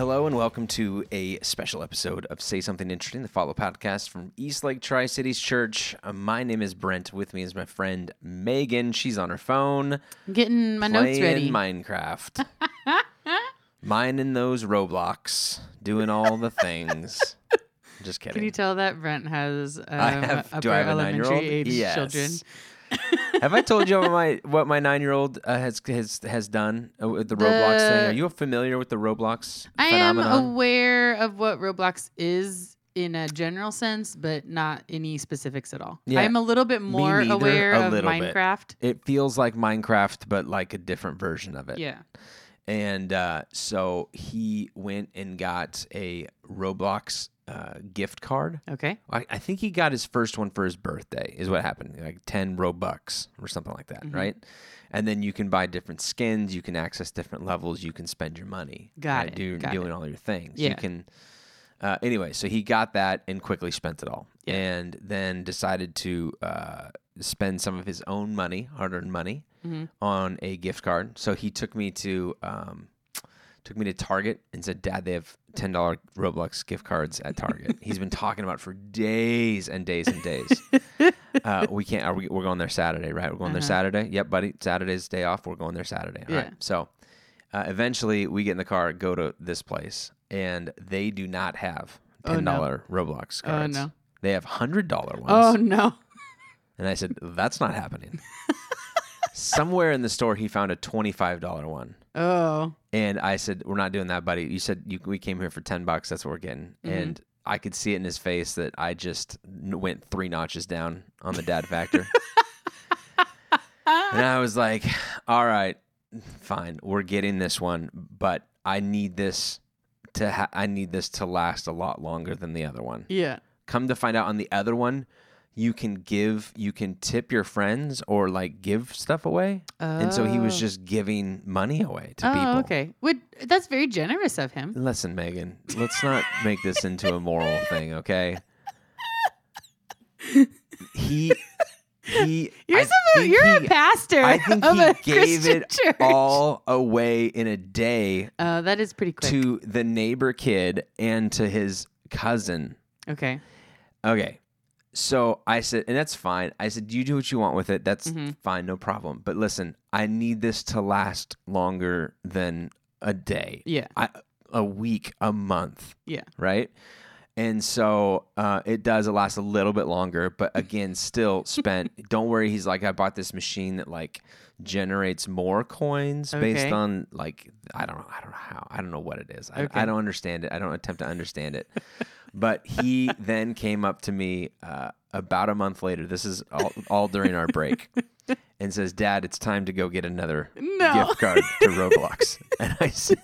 Hello and welcome to a special episode of Say Something Interesting, the follow podcast from East Lake Tri-Cities Church. My name is Brent. With me is my friend Megan. She's on her phone. Getting my notes ready. Playing Minecraft. Mining those Roblox. Doing all the things. Just kidding. Can you tell that Brent has I have a 9-year-old? Age yes. Children? Have I told you what my 9-year-old has done with the Roblox thing? Are you familiar with the Roblox phenomenon? I am aware of what Roblox is in a general sense, but not any specifics at all. Yeah. I'm a little bit more aware of Minecraft. It feels like Minecraft, but like a different version of it. Yeah. And so he went and got a Roblox gift card. Okay. I think he got his first one for his birthday is what happened. Like 10 Robux or something like that, mm-hmm. right? And then you can buy different skins. You can access different levels. You can spend your money. Doing all your things. Yeah. You can... anyway, so he got that and quickly spent it all. Yeah. And then decided to spend some of his own money, hard-earned money, mm-hmm. on a gift card. So he took me to Target and said, "Dad, they have $10 Roblox gift cards at Target." He's been talking about it for days and days and days. We're going there Saturday, right? We're going there Saturday. Yep, buddy. Saturday's day off. We're going there Saturday. All right. So eventually we get in the car, go to this place, and they do not have $10 Roblox cards. Oh, no. They have $100 ones. Oh, no. And I said, "That's not happening." Somewhere in the store, he found a $25 one. Oh. And I said, "We're not doing that, buddy. You said we came here for $10. That's what we're getting." Mm-hmm. And I could see it in his face that I just went 3 notches down on the dad factor. And I was like, "All right, fine. We're getting this one, but I need this to last a lot longer than the other one." Yeah. Come to find out, on the other one, you can tip your friends or like give stuff away. Oh. And so he was just giving money away to people. Oh, okay. That's very generous of him. Listen, Megan, let's not make this into a moral thing, okay? You're a pastor. I think he gave Christian it church. All away in a day. Oh, that is pretty quick. To the neighbor kid and to his cousin. Okay. So I said, and that's fine. I said, "You do what you want with it. That's mm-hmm. fine. No problem. But listen, I need this to last longer than a day. Yeah. A week, a month." Yeah. Right? And so it does. It lasts a little bit longer. But again, still spent. Don't worry. He's like, "I bought this machine that like generates more coins based on like, I don't know how. I don't know what it is. I don't understand it. I don't attempt to understand it." But he then came up to me about a month later. This is all during our break, and says, "Dad, it's time to go get another gift card to Roblox." And I said,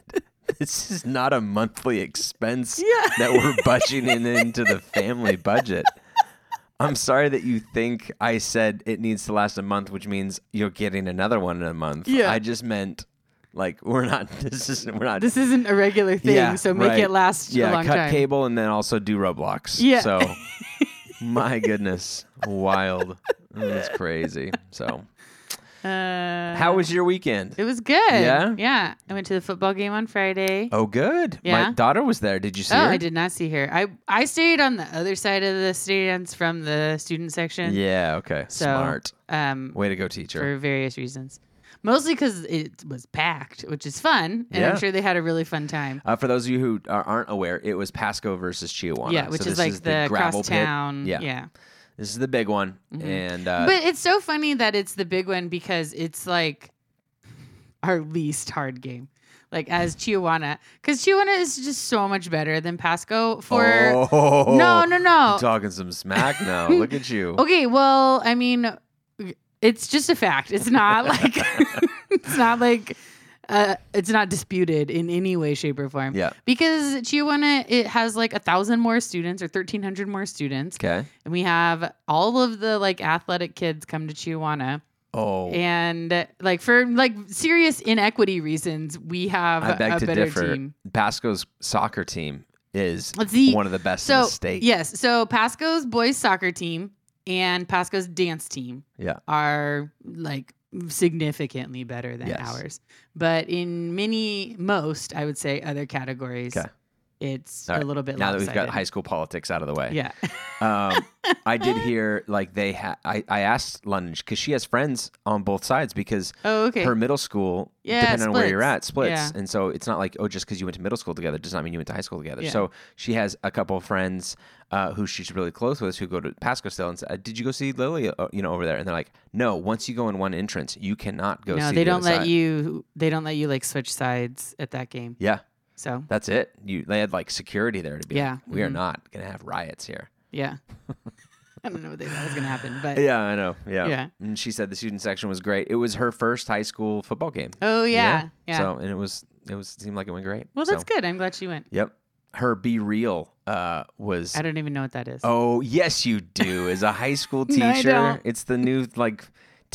"This is not a monthly expense that we're budgeting into the family budget. I'm sorry that you think I said it needs to last a month, which means you're getting another one in a month. Yeah. I just meant." Like This isn't a regular thing, so make it last a long time. Yeah, cut cable and then also do Roblox. Yeah. So, my goodness, wild. That's crazy. So, how was your weekend? It was good. Yeah? Yeah. I went to the football game on Friday. Oh, good. Yeah. My daughter was there. Did you see her? I did not see her. I stayed on the other side of the stands from the student section. Yeah, okay. So, smart. Way to go, teacher. For various reasons. Mostly because it was packed, which is fun, and I'm sure they had a really fun time. For those of you who aren't aware, it was Pasco versus Chiawana. Yeah, which is like the gravel crosstown. Pit. Yeah. This is the big one. Mm-hmm. And but it's so funny that it's the big one because it's like our least hard game. Like as Chiawana, because Chiawana is just so much better than Pasco. No. Talking some smack now. Look at you. Okay, well, I mean... It's just a fact. It's not like it's not disputed in any way, shape, or form. Yeah. Because Chiawana, it has like 1,000 more students or 1,300 more students. Okay. And we have all of the like athletic kids come to Chiawana. Oh. And like for like serious inequity reasons, we have a better team. Pasco's soccer team is one of the best in the state. Yes. So Pasco's boys soccer team and Pasco's dance team are like significantly better than ours. But in most, I would say, other categories, it's a little bit lopsided. Now that we've got high school politics out of the way. Yeah. I did hear, like, I asked Lunge, because she has friends on both sides, because her middle school, depending on where you're at, splits. Yeah. And so it's not like, just because you went to middle school together does not mean you went to high school together. Yeah. So she has a couple of friends who she's really close with who go to Pasco still and say, did you go see Lily, over there? And they're like, no, once you go in one entrance, you cannot go see the other side. They don't let you, like, switch sides at that game. Yeah. So that's it. They had like security there to be like, we are not going to have riots here. Yeah. I don't know what they thought was going to happen, but yeah, I know. Yeah. Yeah. And she said the student section was great. It was her first high school football game. Oh yeah. Yeah. So, and it seemed like it went great. Well, that's good. I'm glad she went. Yep. Her Be Real was, I don't even know what that is. Oh yes, you do. As a high school teacher, no, I don't. It's the new, like,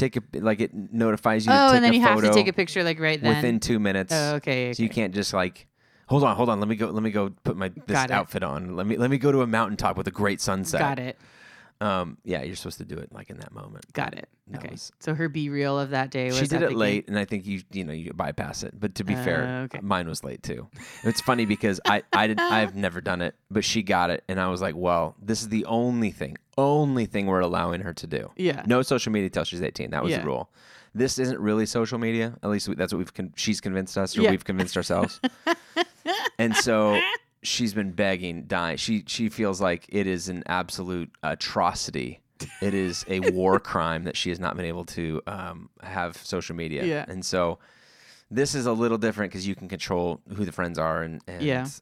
it notifies you to take a photo. Oh, and then you have to take a picture like right then. Within 2 minutes. Oh, okay. So you can't just like, Hold on. Let me go put my outfit on. Let me go to a mountaintop with a great sunset. Got it. Yeah, you're supposed to do it like in that moment. Got it. Okay. So her Be Real of that day was she did it late, and I think you bypass it. But to be fair, mine was late too. It's funny because I've never done it, but she got it, and I was like, well, this is the only thing we're allowing her to do. Yeah. No social media till she's 18. That was the rule. This isn't really social media. At least that's what she's convinced us, or we've convinced ourselves. And so she's been begging, dying. She feels like it is an absolute atrocity. It is a war crime that she has not been able to have social media. Yeah. And so this is a little different because you can control who the friends are. Anyways.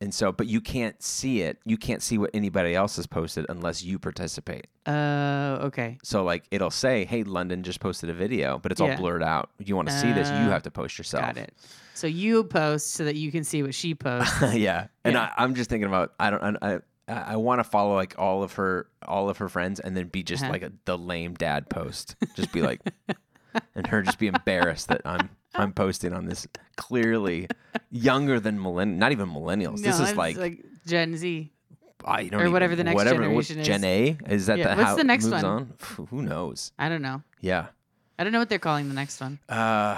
And so, but you can't see it. You can't see what anybody else has posted unless you participate. Oh, okay. So like it'll say, hey, London just posted a video, but it's all blurred out. You want to see this, you have to post yourself. Got it. So you post so that you can see what she posts. Yeah. And I'm just thinking about, I want to follow like all of her friends and then be just like the lame dad post. Just be like, and her just be embarrassed that I'm posting on this clearly younger than not even millennials. No, this is like Gen Z. Whatever the next generation is. Gen A? Is that what's the next one? On? Who knows? I don't know. Yeah. I don't know what they're calling the next one. A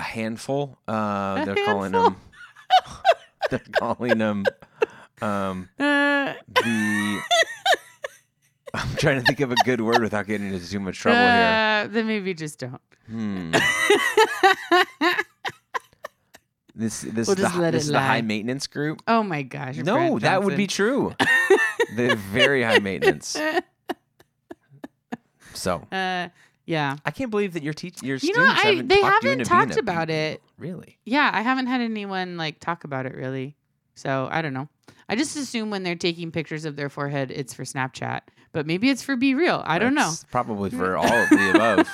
handful. They're calling them. I'm trying to think of a good word without getting into too much trouble here. Then maybe just don't. This is the high maintenance group. Oh my gosh! No, that would be true. They're very high maintenance. So. Yeah, I can't believe that your students haven't talked about it. Really? Yeah, I haven't had anyone like talk about it really. So I don't know. I just assume when they're taking pictures of their forehead, it's for Snapchat, but maybe it's for Be Real. I don't know. Probably for all of the above.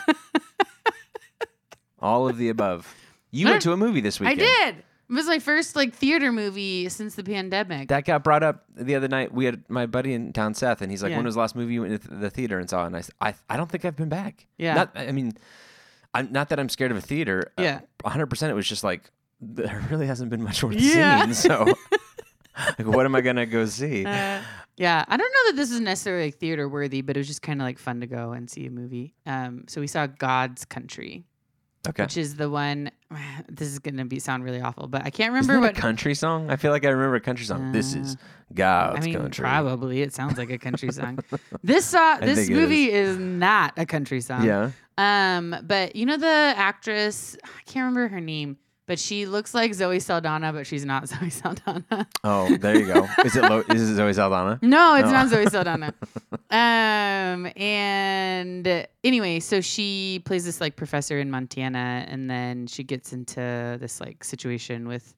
All of the above. You went to a movie this weekend. I did. It was my first like theater movie since the pandemic. That got brought up the other night. We had my buddy in town, Seth, and he's like, "When was the last movie you went to the theater and saw?" And I said, "I don't think I've been back." Yeah. I'm not that I'm scared of a theater. Yeah. 100%. It was just like there really hasn't been much worth seeing. So, like, what am I gonna go see? Yeah, I don't know that this is necessarily like, theater worthy, but it was just kind of like fun to go and see a movie. So we saw God's Country. Okay. Which is the one, this is going to sound really awful, but I can't remember what. A country song? I feel like I remember a country song. This is God's Country. Probably. It sounds like a country song. This movie is not a country song. Yeah. But you know the actress, I can't remember her name, but she looks like Zoe Saldana, but she's not Zoe Saldana. Oh, there you go. Is it Zoe Saldana? No, it's not Zoe Saldana. And anyway, so she plays this like professor in Montana, and then she gets into this like situation with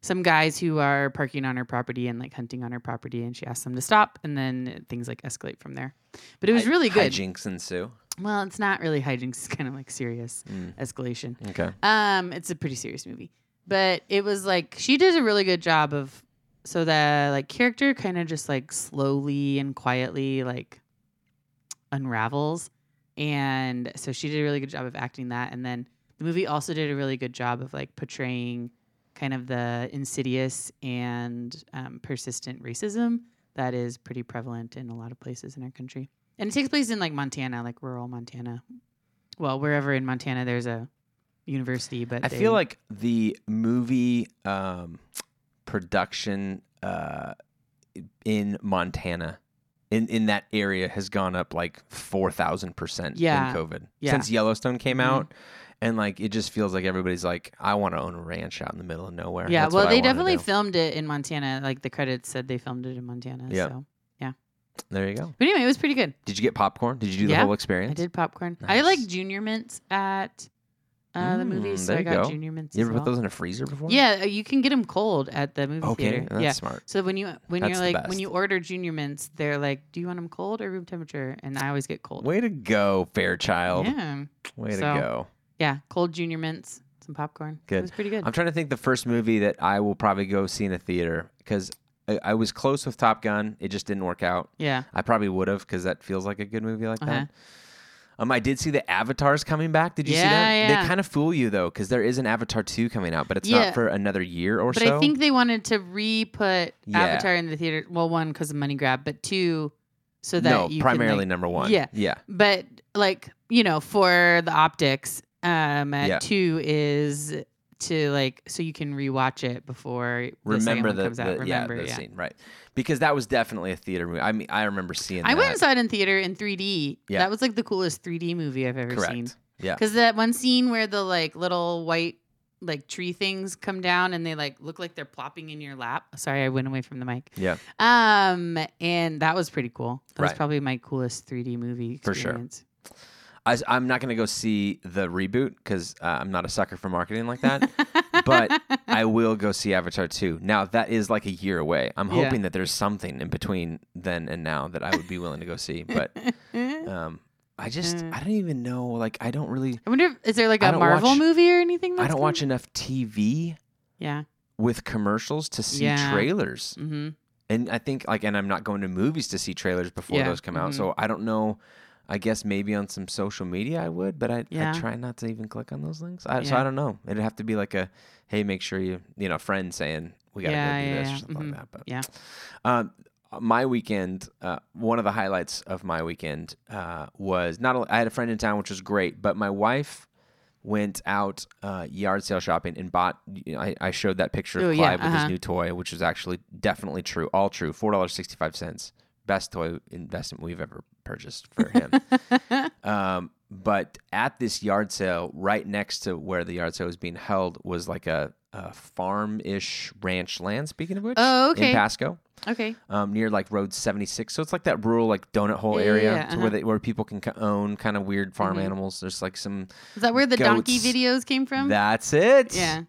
some guys who are parking on her property and like hunting on her property, and she asks them to stop, and then things like escalate from there. But it was really good. Hijinks ensue. Well, it's not really hijinks. It's kind of like serious escalation. Okay. It's a pretty serious movie, but it was like she does a really good job of. So the like character kind of just like slowly and quietly like unravels. And so she did a really good job of acting that. And then the movie also did a really good job of like portraying kind of the insidious and persistent racism that is pretty prevalent in a lot of places in our country. And it takes place in like Montana, like rural Montana. Well, wherever in Montana there's a university, but I feel like the movie production in Montana in that area has gone up like 4,000% in COVID since Yellowstone came out. And like, it just feels like everybody's like, I want to own a ranch out in the middle of nowhere. Yeah. That's well, they definitely filmed it in Montana. Like the credits said they filmed it in Montana. Yep. So yeah. There you go. But anyway, it was pretty good. Did you get popcorn? Did you do the whole experience? I did popcorn. Nice. I like Junior Mints at the movies. So I got Junior Mints. You ever put those in a freezer before? Yeah. You can get them cold at the movie theater. That's smart. So when you order Junior Mints, they're like, do you want them cold or room temperature? And I always get cold. Way to go, Fairchild. Yeah. Way to go. Yeah, cold Junior Mints, some popcorn. Good. It was pretty good. I'm trying to think the first movie that I will probably go see in a theater because I was close with Top Gun. It just didn't work out. Yeah. I probably would have because that feels like a good movie like that. I did see the Avatars coming back. Did you see that? Yeah. They kind of fool you, though, because there is an Avatar 2 coming out, but it's not for another year or so. But I think they wanted to re-put Avatar in the theater. Well, one, because of money grab, but two, so that you primarily can, number one. Yeah. Yeah. But, like, you know, for the optics... Two is to like so you can rewatch it before the second one comes out. Scene, right? Because that was definitely a theater movie. I mean, I remember seeing. I went and saw it in theater in 3D. Yeah. That was like the coolest 3D movie I've ever seen. Yeah, because that one scene where the like little white like tree things come down and they like look like they're plopping in your lap. Sorry, I went away from the mic. Yeah. And that was pretty cool. That was probably my coolest 3D movie experience. For sure. I'm not going to go see the reboot because I'm not a sucker for marketing like that, but I will go see Avatar 2. Now, that is like a year away. I'm hoping that there's something in between then and now that I would be willing to go see, but I don't even know. Like, I don't really... I wonder if, is there like a Marvel movie or anything? That's I don't watch enough TV with commercials to see trailers. Mm-hmm. And I think like, and I'm not going to movies to see trailers before those come out, so I don't know... I guess maybe on some social media I would, but I try not to even click on those links. So I don't know. It'd have to be like a, hey, make sure you know, friend saying we got to go do this or something like that. But my weekend, one of the highlights of my weekend was I had a friend in town, which was great, but my wife went out yard sale shopping and bought, you know, I showed that picture of Clive with his new toy, which is actually definitely true, all true, $4.65. Best toy investment we've ever purchased for him. But at this yard sale, right next to where the yard sale was being held, was like a farm-ish ranch land, speaking of which, in Pasco. Okay. Near like Road 76. So it's like that rural like donut hole area where people can own kind of weird farm animals. There's like some Is that where the goats. Donkey videos came from? That's it. Yeah.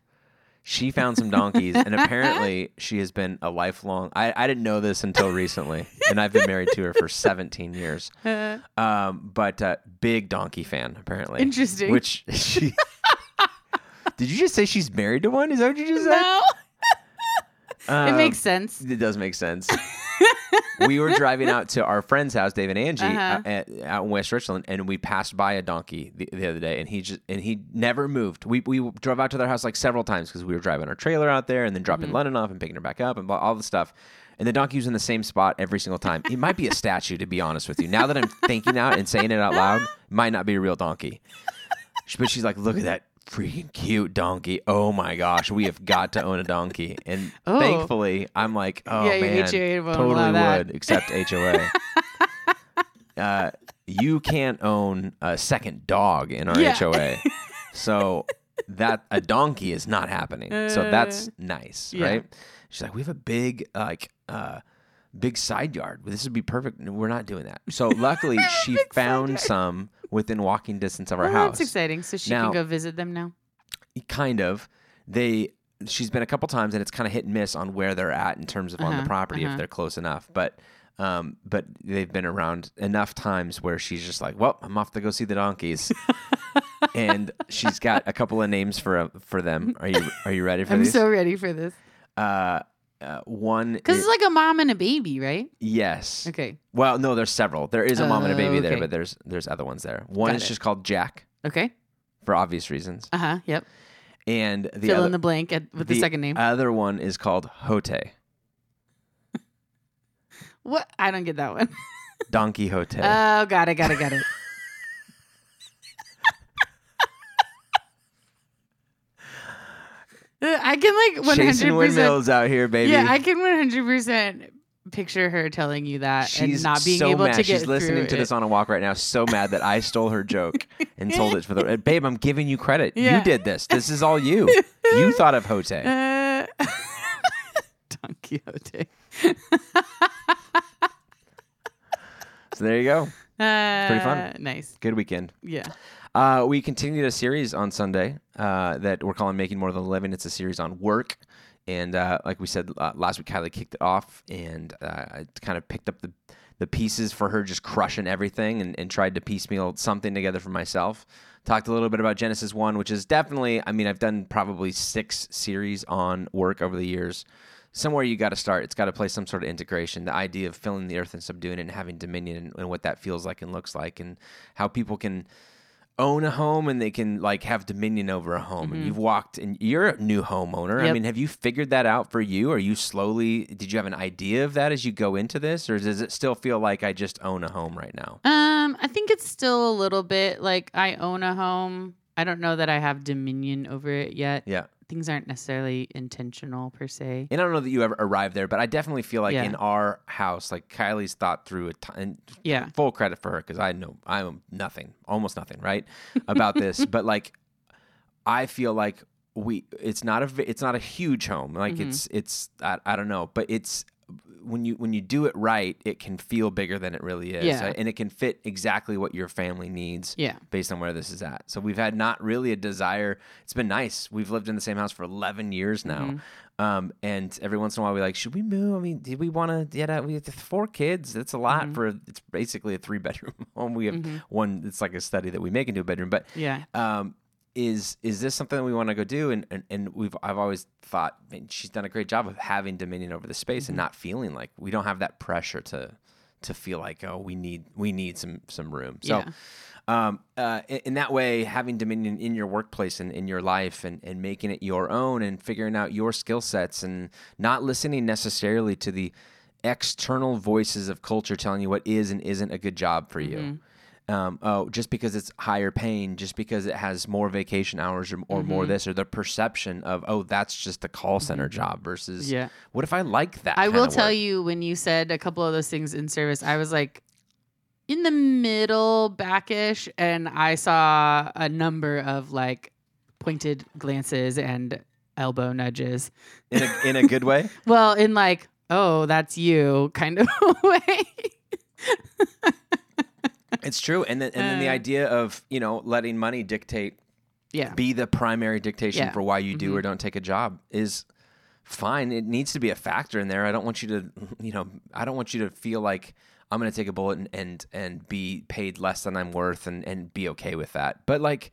She found some donkeys, and apparently she has been a lifelong... I didn't know this until recently, and I've been married to her for 17 years. But big donkey fan, apparently. Interesting. Which she... Did you just say she's married to one? Is that what you just said? No. It makes sense. It does make sense. We were driving out to our friend's house, Dave and Angie, out in West Richland, and we passed by a donkey the other day, and he never moved. We drove out to their house like several times because we were driving our trailer out there and then dropping Lennon off and picking her back up and all the stuff. And the donkey was in the same spot every single time. It might be a statue, to be honest with you. Now that I'm thinking out and saying it out loud, it might not be a real donkey. But she's like, look at that freaking cute donkey. Oh my gosh, we have got to own a donkey. And thankfully I'm like, man, totally would, except HOA. You can't own a second dog in our HOA, so that a donkey is not happening. So that's nice, right? She's like, we have a big like big side yard, this would be perfect. We're not doing that. So luckily she found some within walking distance of our house. That's exciting. So she can go visit them now? Kind of. She's been a couple times, and it's kind of hit and miss on where they're at in terms of on the property, if they're close enough. But they've been around enough times where she's just like, well, I'm off to go see the donkeys. And she's got a couple of names for them. Are you ready for these? I'm so ready for this. One, because it's like a mom and a baby, right? Yes. Okay. Well, no, there's several. There is a mom and a baby there, but there's other ones there. One is just called Jack. Okay. For obvious reasons. Yep. And the fill in the blank with the second name. Other one is called Hote. What? I don't get that one. Don Quixote. Oh, got it. I can like 100%. Chasing windmills out here, baby. Yeah, I can 100% picture her telling you that she's and not being so able mad. To get She's listening to it. This on a walk right now, so mad that I stole her joke and sold it for the babe. I'm giving you credit. Yeah. You did this. This is all you. You thought of Hote. Don Quixote. So there you go. Pretty fun. Nice. Good weekend. Yeah. We continued a series on Sunday that we're calling Making More Than a Living. It's a series on work. And like we said last week, Kylie kicked it off, and I kind of picked up the pieces for her just crushing everything and tried to piecemeal something together for myself. Talked a little bit about Genesis 1, which is definitely, I mean, I've done probably 6 series on work over the years. Somewhere you got to start. It's got to play some sort of integration. The idea of filling the earth and subduing it and having dominion and what that feels like and looks like, and how people can own a home and they can like have dominion over a home. Mm-hmm. And you've walked and you're a new homeowner. Yep. I mean, have you figured that out for you? Are you slowly, did you have an idea of that as you go into this, or does it still feel like I just own a home right now? I think it's still a little bit like I own a home. I don't know that I have dominion over it yet. Yeah. Things aren't necessarily intentional per se. And I don't know that you ever arrived there, but I definitely feel like in our house, like Kylie's thought through a ton, full credit for her, because I know I'm almost nothing, right, about this. But like, I feel like it's not a huge home. Like mm-hmm. I don't know, but it's when you do it right, it can feel bigger than it really is. Yeah. And it can fit exactly what your family needs based on where this is at. So we've had not really a desire. It's been nice. We've lived in the same house for 11 years now. Mm-hmm. And every once in a while we're like, should we move? I mean, did we want to, we have 4 kids. That's a lot mm-hmm. It's basically a 3-bedroom home. We have mm-hmm. one, it's like a study that we make into a bedroom, but is this something that we want to go do? And I've always thought, man, she's done a great job of having dominion over the space mm-hmm. and not feeling like we don't have that pressure to feel like, oh, we need some room. So, in that way, having dominion in your workplace and in your life and making it your own and figuring out your skill sets and not listening necessarily to the external voices of culture telling you what is and isn't a good job for mm-hmm. you. Just because it's higher paying, just because it has more vacation hours or mm-hmm. more this, or the perception of, oh, that's just a call center mm-hmm. job versus what if I like that? I will tell you, when you said a couple of those things in service, I was like in the middle backish, and I saw a number of like pointed glances and elbow nudges. In a good way? Well, in like, oh, that's you kind of way. It's true. And then the idea of, letting money dictate, be the primary dictation for why you do mm-hmm. or don't take a job is fine. It needs to be a factor in there. I don't want you to, I don't want you to feel like I'm going to take a bullet and be paid less than I'm worth and be okay with that. But like,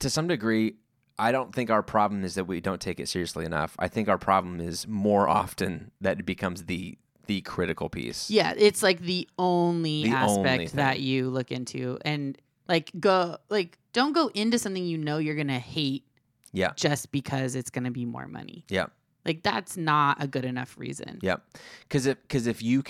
to some degree, I don't think our problem is that we don't take it seriously enough. I think our problem is more often that it becomes the critical piece. Yeah, it's like the aspect only that you look into, and like don't go into something you know you're gonna hate. Yeah, just because it's gonna be more money. Yeah, like that's not a good enough reason. Yeah, because if you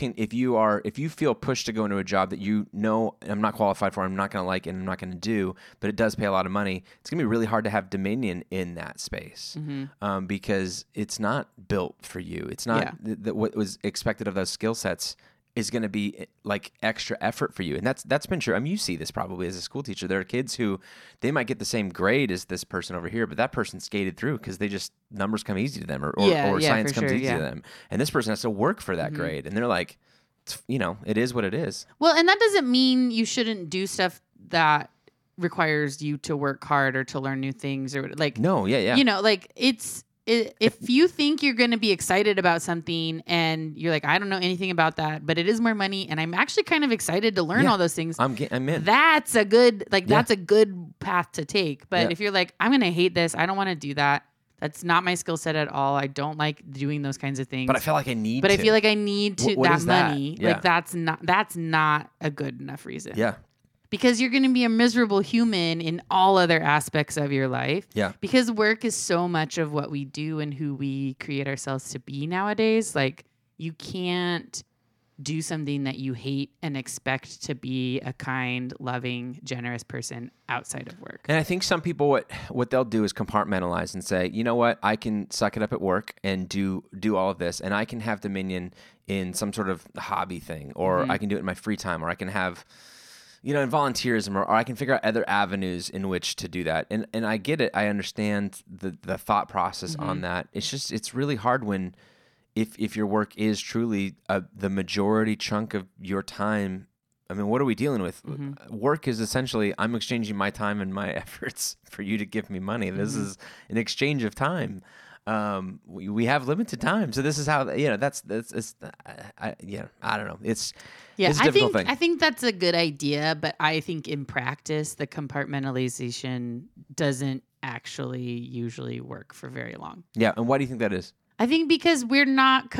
feel pushed to go into a job that you know I'm not qualified for, I'm not gonna like, and I'm not gonna do, but it does pay a lot of money, it's gonna be really hard to have dominion in that space. Mm-hmm. Because it's not built for you. It's not what was expected of those skill sets is going to be like extra effort for you. And that's been true. I mean, you see this probably as a school teacher. There are kids who they might get the same grade as this person over here, but that person skated through because they just numbers come easy to them or science comes easy to them. And this person has to work for that mm-hmm. grade. And they're like, it is what it is. Well, and that doesn't mean you shouldn't do stuff that requires you to work hard or to learn new things or like, no, yeah. If you think you're going to be excited about something and you're like, I don't know anything about that, but it is more money and I'm actually kind of excited to learn all those things. I'm in. That's a good, that's a good path to take. But if you're like, I'm going to hate this, I don't want to do that. That's not my skill set at all. I don't like doing those kinds of things. But I feel like I need to. But I feel like I need to that money. That? Yeah. Like that's not a good enough reason. Yeah. Because you're going to be a miserable human in all other aspects of your life. Yeah. Because work is so much of what we do and who we create ourselves to be nowadays. Like, you can't do something that you hate and expect to be a kind, loving, generous person outside of work. And I think some people, what they'll do is compartmentalize and say, you know what, I can suck it up at work and do all of this, and I can have dominion in some sort of hobby thing, or I can do it in my free time, or I can have, you know, in volunteerism, or I can figure out other avenues in which to do that. And I get it. I understand the thought process on that. It's just, it's really hard when, if your work is truly the majority chunk of your time. I mean, what are we dealing with? Work is essentially, I'm exchanging my time and my efforts for you to give me money. This is an exchange of time. We have limited time, so this is how, you know, I don't know. It's a difficult thing. I think that's a good idea, but I think in practice, the compartmentalization doesn't actually usually work for very long. Yeah. And why do you think that is? I think because we're not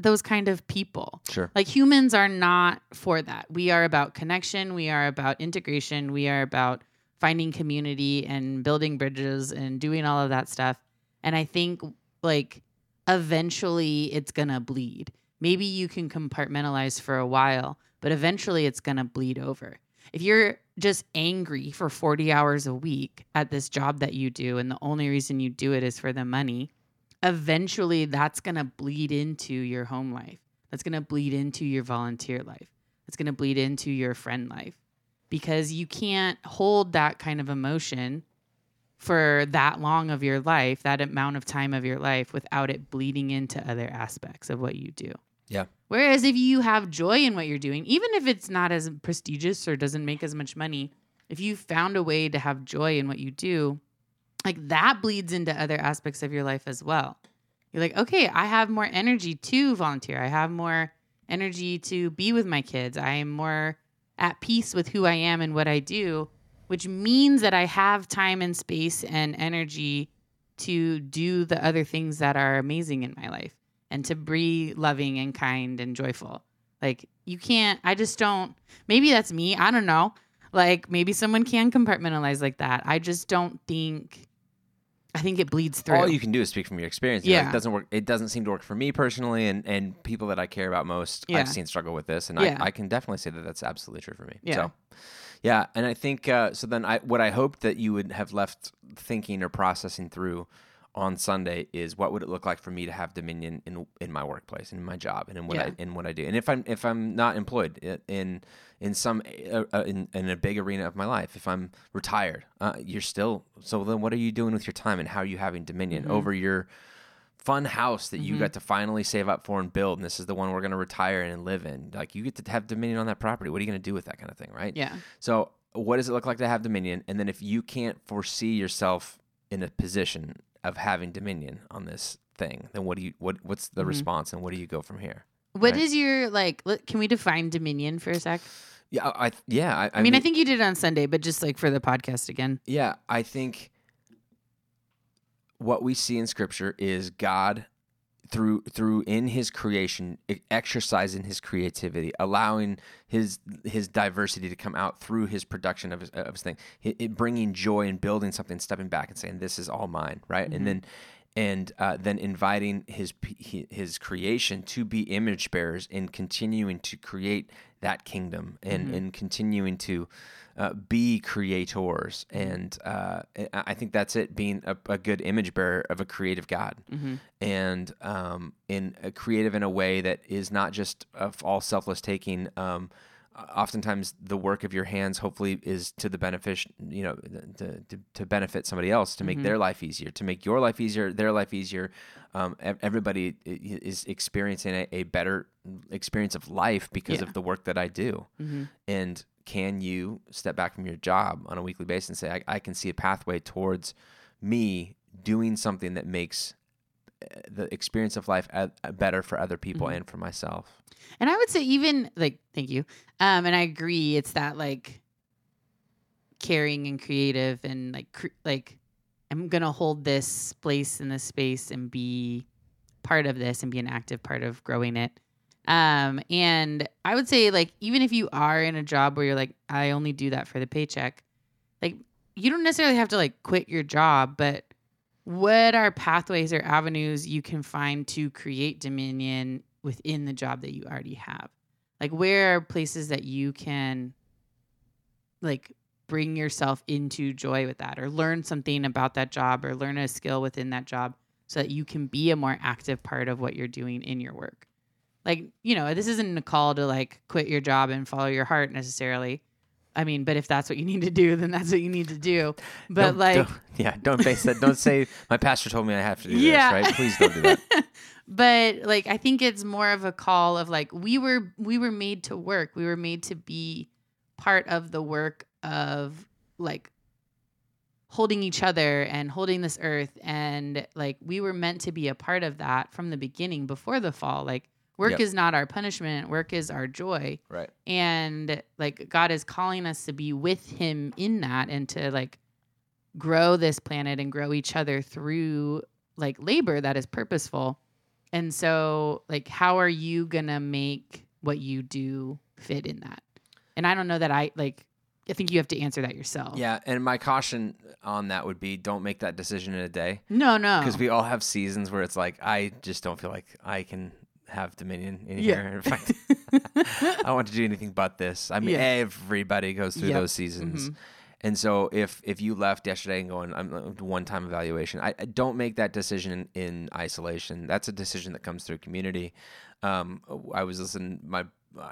those kind of people. Sure. Like, humans are not for that. We are about connection. We are about integration. We are about finding community and building bridges and doing all of that stuff. And I think, like, eventually it's going to bleed. Maybe you can compartmentalize for a while, but eventually it's going to bleed over. If you're just angry for 40 hours a week at this job that you do, and the only reason you do it is for the money, eventually that's going to bleed into your home life. That's going to bleed into your volunteer life. That's going to bleed into your friend life, because you can't hold that kind of emotion for that long of your life, that amount of time of your life, without it bleeding into other aspects of what you do. Yeah. Whereas if you have joy in what you're doing, even if it's not as prestigious or doesn't make as much money, if you found a way to have joy in what you do, like, that bleeds into other aspects of your life as well. You're like, okay, I have more energy to volunteer. I have more energy to be with my kids. I am more at peace with who I am and what I do, which means that I have time and space and energy to do the other things that are amazing in my life and to be loving and kind and joyful. Like, you can't, I just don't, maybe that's me. I don't know. Like, maybe someone can compartmentalize like that. I just don't think, I think it bleeds through. All you can do is speak from your experience. You know, like, it doesn't work. It doesn't seem to work for me personally, and people that I care about most, I've seen struggle with this, and I can definitely say that that's absolutely true for me. Yeah. So, yeah, and I think, so then what I hoped that you would have left thinking or processing through on Sunday is, what would it look like for me to have dominion in my workplace, in my job, and in what I do, and if I'm not employed in some in a big arena of my life, if I'm retired, you're still. So then, what are you doing with your time, and how are you having dominion over your fun house that you got to finally save up for and build? And this is the one we're going to retire in and live in. Like, you get to have dominion on that property. What are you going to do with that kind of thing, right? Yeah. So what does it look like to have dominion? And then if you can't foresee yourself in a position of having dominion on this thing, then what's the response, and what do you go from here? What is your, like, can we define dominion for a sec? Yeah. I mean, I think you did it on Sunday, but just, like, for the podcast again. Yeah. I think what we see in scripture is God through in his creation, exercising his creativity, allowing his diversity to come out through his production of his thing, bringing joy and building something, stepping back and saying, this is all mine, right? And then inviting his creation to be image bearers and continuing to create that kingdom and continuing to be creators. And I think that's it, being a good image bearer of a creative God, and in a creative in a way that is not just all selfless taking. Oftentimes the work of your hands hopefully is to the benefit, you know, to benefit somebody else, to make their life easier, to make your life easier, their life easier. Everybody is experiencing a better experience of life because of the work that I do. And can you step back from your job on a weekly basis and say, I can see a pathway towards me doing something that makes the experience of life better for other people and for myself? And I would say, even like, thank you. And I agree. It's that, like, caring and creative and like I'm going to hold this place in this space and be part of this and be an active part of growing it. And I would say, like, even if you are in a job where you're like, I only do that for the paycheck, like, you don't necessarily have to, like, quit your job, but what are pathways or avenues you can find to create dominion within the job that you already have? Like, where are places that you can, like, bring yourself into joy with that, or learn something about that job, or learn a skill within that job so that you can be a more active part of what you're doing in your work? Like, you know, this isn't a call to, like, quit your job and follow your heart necessarily. I mean, but if that's what you need to do, then that's what you need to do. But don't base that. Don't say my pastor told me I have to do this, right? Please don't do that. But like, I think it's more of a call of like, we were made to work. We were made to be part of the work of like holding each other and holding this earth. And like, we were meant to be a part of that from the beginning before the fall. Like, work is not our punishment. Work is our joy. Right. And like, God is calling us to be with him in that and to like grow this planet and grow each other through like labor that is purposeful. And so like, how are you going to make what you do fit in that? And I don't know that I think you have to answer that yourself. Yeah. And my caution on that would be, don't make that decision in a day. No. Because we all have seasons where it's like, I just don't feel like I can have dominion in here. In fact, I want to do anything but this. I mean, everybody goes through those seasons. Mm-hmm. And so if you left yesterday and going, I'm one-time evaluation, I don't make that decision in isolation. That's a decision that comes through community. I was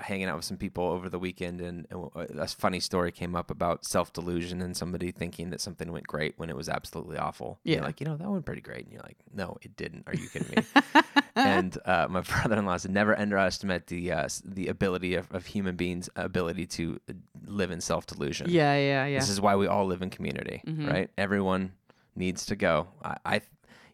hanging out with some people over the weekend, and a funny story came up about self-delusion and somebody thinking that something went great when it was absolutely awful. Yeah. You're like, that went pretty great. And you're like, no, it didn't. Are you kidding me? And my brother-in-law said, never underestimate the ability of human beings' ability to live in self-delusion. Yeah. This is why we all live in community, right? Everyone needs to go. I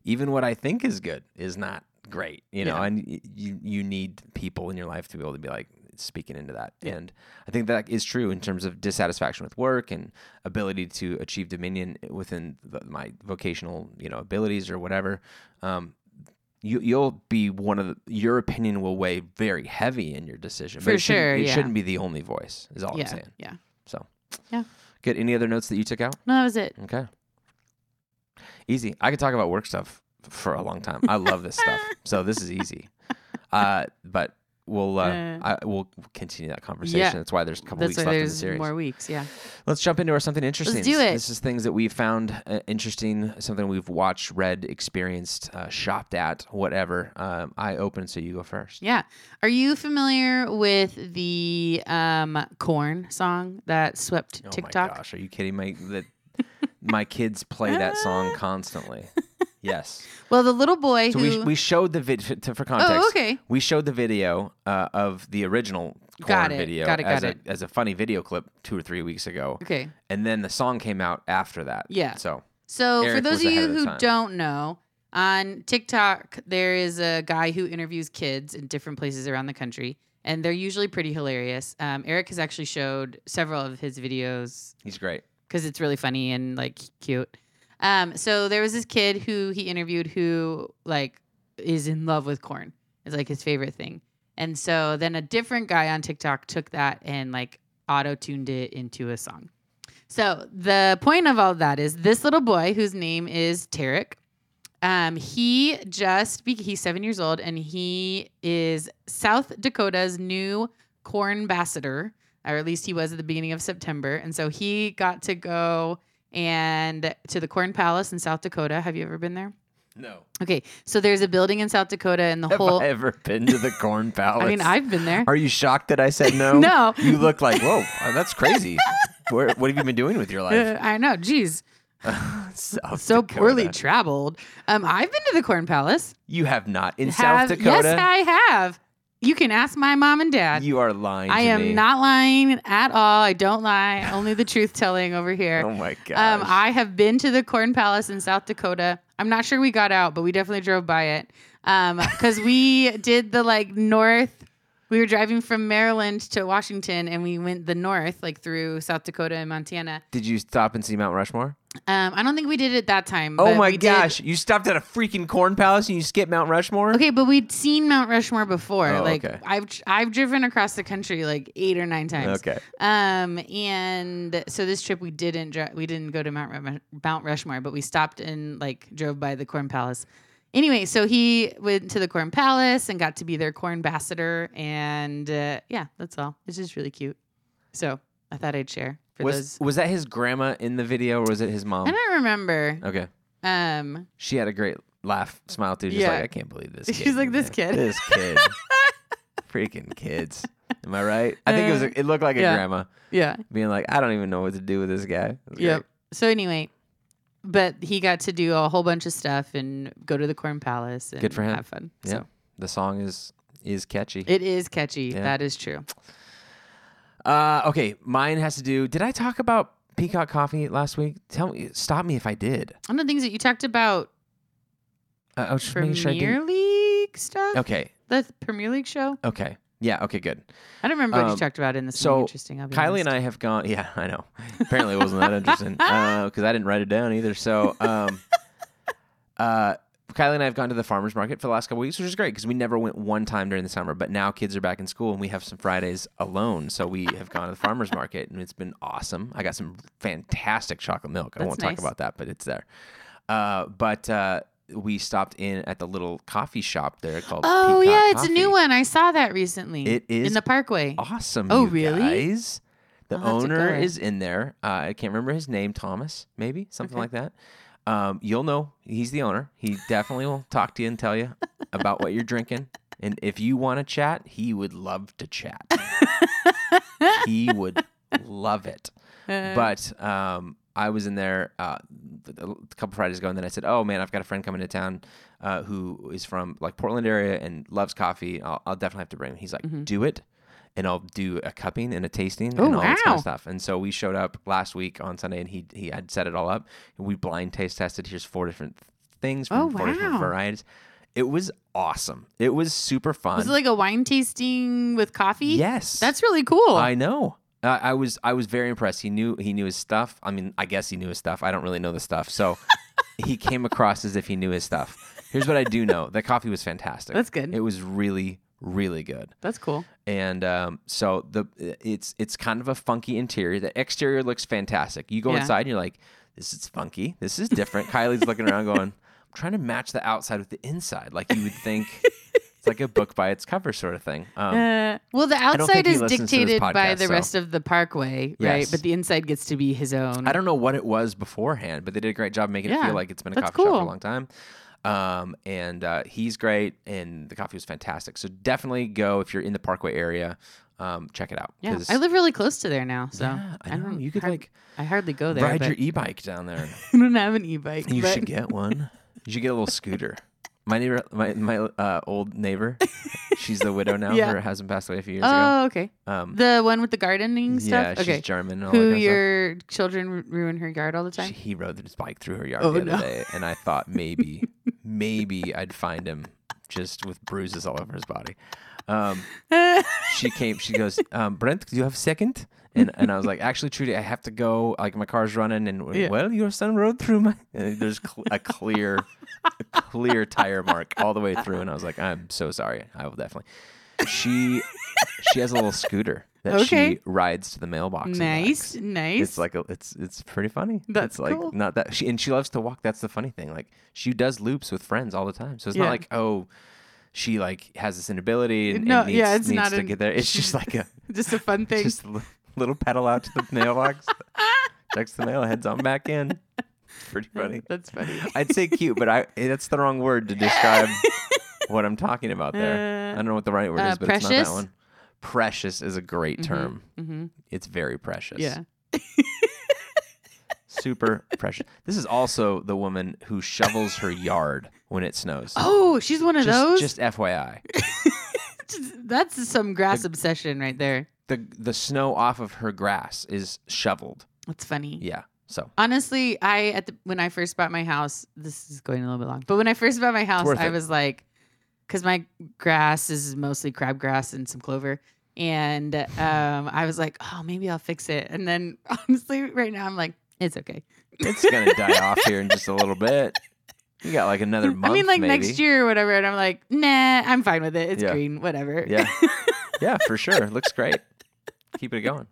even what I think is good is not great, and you need people in your life to be able to be like speaking into that. Yeah. And I think that is true in terms of dissatisfaction with work and ability to achieve dominion within my vocational, abilities or whatever. You'll be your opinion will weigh very heavy in your decision. For sure. It shouldn't be the only voice is all I'm saying. Yeah. So good. Any other notes that you took out? No, that was it. Okay. Easy. I could talk about work stuff for a long time. I love this stuff. So this is easy. But we'll continue that conversation. Yeah. That's why there's a couple weeks left in the series. More weeks, yeah. Let's jump into our something interesting. Let's do it. This is things that we found interesting, something we've watched, read, experienced, shopped at, whatever. I open, so you go first. Yeah. Are you familiar with the Korn song that swept TikTok? Oh my gosh, are you kidding me? My kids play that song constantly. Yes. Well, the little boy we showed the video, for context. Oh, okay. We showed the video of the original Korn video as a funny video clip 2 or 3 weeks ago. Okay. And then the song came out after that. Yeah. So Eric, for those of you who don't know, on TikTok, there is a guy who interviews kids in different places around the country, and they're usually pretty hilarious. Eric has actually showed several of his videos. He's great. Because it's really funny and, like, cute. So there was this kid who he interviewed who, like, is in love with corn. It's, like, his favorite thing. And so then a different guy on TikTok took that and, like, auto-tuned it into a song. So the point of all that is this little boy, whose name is Tarek, he's 7 years old, and he is South Dakota's new corn ambassador, or at least he was at the beginning of September. And so he got to go to the Corn Palace in South Dakota. Have you ever been there? No. Okay. So there's a building in South Dakota and Have I ever been to the Corn Palace? I mean, I've been there. Are you shocked that I said no? No. You look like, whoa, that's crazy. What have you been doing with your life? I know. Geez. So poorly traveled. I've been to the Corn Palace. You have not. South Dakota? Yes, I have. You can ask my mom and dad. You are lying to me. I am not lying at all. I don't lie. Only the truth telling over here. Oh, my gosh. I have been to the Corn Palace in South Dakota. I'm not sure we got out, but we definitely drove by it. Because we did the, like, north. We were driving from Maryland to Washington, and we went the north, like, through South Dakota and Montana. Did you stop and see Mount Rushmore? I don't think we did it that time. Oh my gosh. You stopped at a freaking Corn Palace and you skipped Mount Rushmore? Okay, but we'd seen Mount Rushmore before. Oh, like okay. I've driven across the country like 8 or 9 times. Okay. And so this trip we didn't go to Mount Rushmore, but we stopped and like drove by the Corn Palace. Anyway, so he went to the Corn Palace and got to be their corn ambassador. And yeah, that's all. It's just really cute. So I thought I'd share. Was that his grandma in the video or was it his mom? I don't remember. Okay. She had a great laugh, smile too. Just like, I can't believe this kid. She's like, this kid. This kid. Freaking kids. Am I right? I think it looked like a grandma. Yeah. Being like, I don't even know what to do with this guy. Yep. Great. So anyway, but he got to do a whole bunch of stuff and go to the Corn Palace and good for him. Have fun. Yeah. So. The song is catchy. It is catchy. Yeah. That is true. Okay. Mine has to do, did I talk about Peacock Coffee last week? Stop me if I did. One of the things that you talked about I was just Premier making sure I didn't... League stuff? Okay. The Premier League show? Okay. Yeah, okay, good. I don't remember what you talked about in this. So interesting, I'll be Kylie honest. And I have gone... Yeah, I know. Apparently it wasn't that interesting because I didn't write it down either. So Kylie and I have gone to the farmer's market for the last couple weeks, which is great because we never went one time during the summer. But now kids are back in school and we have some Fridays alone. So we have gone to the farmer's market and it's been awesome. I got some fantastic chocolate milk. That's I won't nice. Talk about that, but it's there. We stopped in at the little coffee shop there called Peacock Coffee. It's a new one. I saw that recently. It is in the Parkway. Awesome. Oh, really? Guys. The owner is in there. I can't remember his name. Thomas, maybe something like that. You'll know he's the owner. He definitely will talk to you and tell you about what you're drinking. And if you want to chat, he would love to chat. He would love it. But I was in there a couple Fridays ago, and then I said, oh, man, I've got a friend coming to town who is from, like, Portland area and loves coffee. I'll definitely have to bring him. He's like, do it, and I'll do a cupping and a tasting and all this kind of stuff. And so we showed up last week on Sunday, and he had set it all up. And we blind taste tested. Here's four different things from four different varieties. It was awesome. It was super fun. Was it like a wine tasting with coffee? Yes. That's really cool. I know. I was very impressed. He knew his stuff. I mean, I guess he knew his stuff. I don't really know the stuff. So he came across as if he knew his stuff. Here's what I do know. The coffee was fantastic. That's good. It was really, really good. That's cool. And so it's kind of a funky interior. The exterior looks fantastic. You go inside and you're like, this is funky. This is different. Kylie's looking around going, I'm trying to match the outside with the inside. Like you would think... It's like a book by its cover sort of thing. Well, the outside is dictated by the rest of the Parkway, right? But the inside gets to be his own. I don't know what it was beforehand, but they did a great job making it feel like it's been a coffee shop for a long time. And he's great, and the coffee was fantastic. So definitely go if you're in the Parkway area. Check it out. Yeah, I live really close to there now, so I don't. You could I hardly go there. Ride your e-bike down there. I don't have an e-bike. You should get one. You should get a little scooter. My neighbor, my old neighbor, she's the widow now. Her husband passed away a few years ago. Oh, okay. The one with the gardening stuff? Yeah, she's German and all that kind of stuff. Who your children ruin her yard all the time? He rode his bike through her yard the other day, and I thought maybe I'd find him just with bruises all over his body. She goes, Brent, do you have a second? And I was like, actually, Trudy, I have to go. Like, my car's running. And your son rode through my... And there's a clear tire mark all the way through. And I was like, I'm so sorry. I will definitely... She has a little scooter that she rides to the mailbox. Nice. It's like it's pretty funny. That's like cool. Not that she loves to walk. That's the funny thing. Like, she does loops with friends all the time. So it's not like, she has this inability and needs to get there. It's just like a fun thing. Just a little pedal out to the mailbox, checks the mail, heads on back in. Pretty funny. That's funny. I'd say cute, but that's the wrong word to describe what I'm talking about there. I don't know what the right word is, but precious? It's not that one. Precious is a great term. Mm-hmm. It's very precious. Yeah. Super precious. This is also the woman who shovels her yard when it snows. Oh, she's one of those? Just FYI. That's some grass obsession right there. The snow off of her grass is shoveled. That's funny. Yeah. So honestly, when I first bought my house, this is going a little bit long, but when I first bought my house, I was like, because my grass is mostly crabgrass and some clover. And I was like, oh, maybe I'll fix it. And then honestly, right now I'm like, it's okay. It's going to die off here in just a little bit. You got like another month, maybe. Next year or whatever. And I'm like, nah, I'm fine with it. It's green, whatever. Yeah, for sure. Looks great. Keep it going.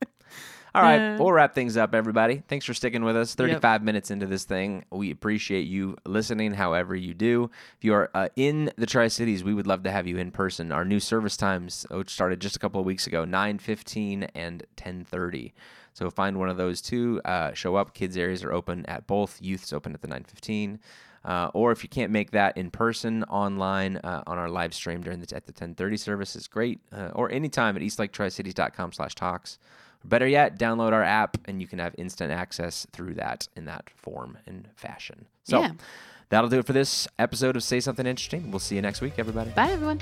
All right, we'll wrap things up, everybody. Thanks for sticking with us. 35 minutes into this thing. We appreciate you listening however you do. If you are in the Tri-Cities, we would love to have you in person. Our new service times, which started just a couple of weeks ago, 9:15 and 10:30. So find one of those two. Show up. Kids areas are open at both. Youth's open at the 9:15. Or if you can't make that in person, online on our live stream during at the 10:30 service is great. Or anytime at eastlaketricities.com/talks. Better yet, download our app, and you can have instant access through that in that form and fashion. So that'll do it for this episode of Say Something Interesting. We'll see you next week, everybody. Bye, everyone.